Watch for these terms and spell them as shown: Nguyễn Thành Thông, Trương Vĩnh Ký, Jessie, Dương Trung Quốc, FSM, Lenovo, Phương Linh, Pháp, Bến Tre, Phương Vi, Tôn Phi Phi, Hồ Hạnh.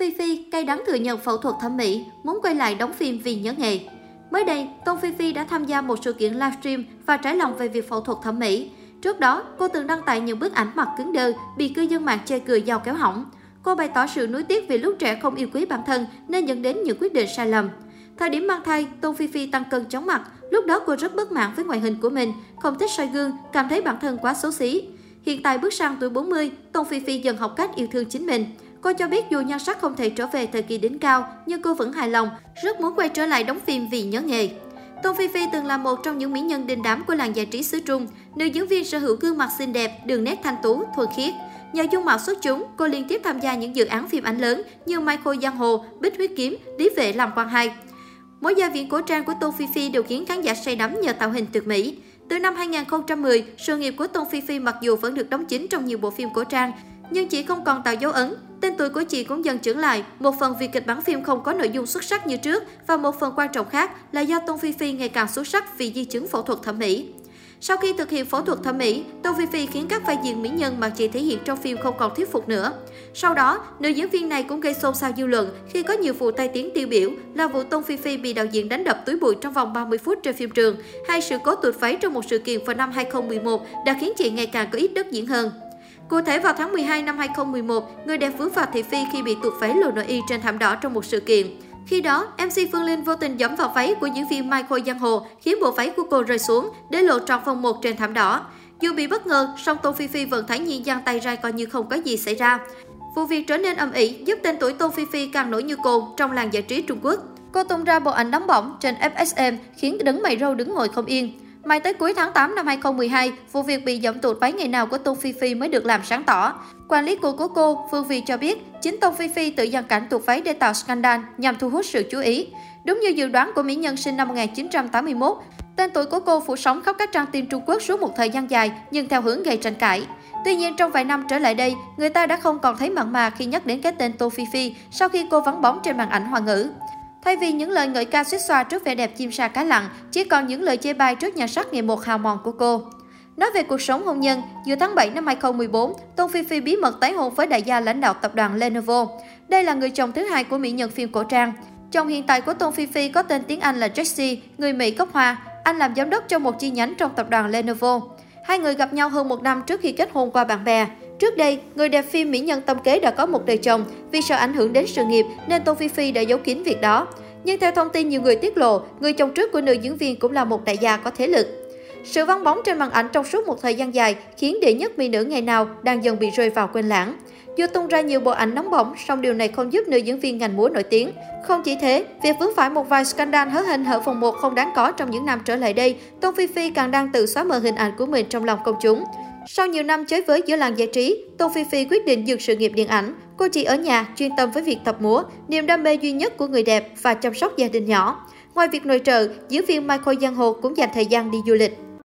Phi Phi cay đắng thừa nhận phẫu thuật thẩm mỹ, muốn quay lại đóng phim vì nhớ nghề. Mới đây, Tôn Phi Phi đã tham gia một sự kiện livestream và trải lòng về việc phẫu thuật thẩm mỹ. Trước đó, cô từng đăng tải những bức ảnh mặt cứng đơ bị cư dân mạng chê cười do kéo hỏng. Cô bày tỏ sự nuối tiếc vì lúc trẻ không yêu quý bản thân nên dẫn đến những quyết định sai lầm. Thời điểm mang thai, Tôn Phi Phi tăng cân chóng mặt. Lúc đó cô rất bất mãn với ngoại hình của mình, không thích soi gương, cảm thấy bản thân quá xấu xí. Hiện tại bước sang tuổi 40, Tôn Phi Phi dần học cách yêu thương chính mình. Cô cho biết dù nhan sắc không thể trở về thời kỳ đỉnh cao, nhưng cô vẫn hài lòng, rất muốn quay trở lại đóng phim vì nhớ nghề. Tôn Phi Phi từng là một trong những mỹ nhân đình đám của làng giải trí xứ Trung. Nữ diễn viên sở hữu gương mặt xinh đẹp, đường nét thanh tú, thuần khiết. Nhờ dung mạo xuất chúng, cô liên tiếp tham gia những dự án phim ảnh lớn như Mai Khôi Giang Hồ, Bích Huyết Kiếm, Lý Vệ Làm Quan 2. Mỗi gia viện cổ trang của Tôn Phi Phi đều khiến khán giả say đắm nhờ tạo hình tuyệt mỹ. Từ năm 2010, sự nghiệp của Tôn Phi Phi mặc dù vẫn được đóng chính trong nhiều bộ phim cổ trang, nhưng chị không còn tạo dấu ấn. Tên tuổi của chị cũng dần trưởng lại, một phần vì kịch bản phim không có nội dung xuất sắc như trước và một phần quan trọng khác là do Tôn Phi Phi ngày càng xuất sắc vì di chứng phẫu thuật thẩm mỹ. Sau khi thực hiện phẫu thuật thẩm mỹ, Tôn Phi Phi khiến các vai diễn mỹ nhân mà chị thể hiện trong phim không còn thuyết phục nữa. Sau đó, nữ diễn viên này cũng gây xôn xao dư luận khi có nhiều vụ tai tiếng tiêu biểu là vụ Tôn Phi Phi bị đạo diễn đánh đập túi bụi trong vòng 30 phút trên phim trường, hay sự cố tụt váy trong một sự kiện vào năm 2011 đã khiến chị ngày càng có ít đất diễn hơn. Cụ thể, vào tháng 12 năm 2011, người đẹp vướng vào thị phi khi bị tuột váy lộ nội y trên thảm đỏ trong một sự kiện. Khi đó, MC Phương Linh vô tình giẫm vào váy của diễn viên Mai Khôi Giang Hồ, khiến bộ váy của cô rơi xuống, để lộ trọn vòng một trên thảm đỏ. Dù bị bất ngờ, song Tôn Phi Phi vẫn thản nhiên giang tay ra coi như không có gì xảy ra. Vụ việc trở nên ầm ĩ, giúp tên tuổi Tôn Phi Phi càng nổi như cồn trong làng giải trí Trung Quốc. Cô tung ra bộ ảnh nóng bỏng trên FSM khiến đấng mày râu đứng ngồi không yên. Mai tới cuối tháng 8 năm 2012, vụ việc bị giẫm tuột váy ngày nào của Tôn Phi Phi mới được làm sáng tỏ. Quản lý cũ của cô, Phương Vi cho biết, chính Tôn Phi Phi tự dàn cảnh tuột váy để tạo scandal nhằm thu hút sự chú ý. Đúng như dự đoán của mỹ nhân sinh năm 1981, tên tuổi của cô phủ sóng khắp các trang tin Trung Quốc suốt một thời gian dài nhưng theo hướng gây tranh cãi. Tuy nhiên, trong vài năm trở lại đây, người ta đã không còn thấy mặn mà khi nhắc đến cái tên Tôn Phi Phi sau khi cô vắng bóng trên màn ảnh hoa ngữ. Thay vì những lời ngợi ca suýt xoa trước vẻ đẹp chim sa cá lặn, chỉ còn những lời chê bai trước nhan sắc ngày một hào mòn của cô. Nói về cuộc sống hôn nhân, giữa tháng 7 năm 2014, Tôn Phi Phi bí mật tái hôn với đại gia lãnh đạo tập đoàn Lenovo. Đây là người chồng thứ hai của mỹ nhân phim cổ trang. Chồng hiện tại của Tôn Phi Phi có tên tiếng Anh là Jessie, người Mỹ gốc Hoa. Anh làm giám đốc cho một chi nhánh trong tập đoàn Lenovo. Hai người gặp nhau hơn một năm trước khi kết hôn qua bạn bè. Trước đây, người đẹp phim mỹ nhân tâm kế đã có một đời chồng. Vì sợ ảnh hưởng đến sự nghiệp nên Tôn Phi Phi đã giấu kín việc đó. Nhưng theo thông tin nhiều người tiết lộ, người chồng trước của nữ diễn viên cũng là một đại gia có thế lực. Sự vắng bóng trên màn ảnh trong suốt một thời gian dài khiến đệ nhất mỹ nữ ngày nào đang dần bị rơi vào quên lãng. Dù tung ra nhiều bộ ảnh nóng bỏng, song điều này không giúp nữ diễn viên ngành múa nổi tiếng. Không chỉ thế, việc vướng phải một vài scandal hớ hênh hở phòng một không đáng có trong những năm trở lại đây, Tôn Phi Phi càng đang tự xóa mờ hình ảnh của mình trong lòng công chúng. Sau nhiều năm chới với giữa làng giải trí, Tôn Phi Phi quyết định dừng sự nghiệp điện ảnh. Cô chỉ ở nhà, chuyên tâm với việc tập múa, niềm đam mê duy nhất của người đẹp, và chăm sóc gia đình nhỏ. Ngoài việc nội trợ, diễn viên Mai Khôi Giang Hồ cũng dành thời gian đi du lịch.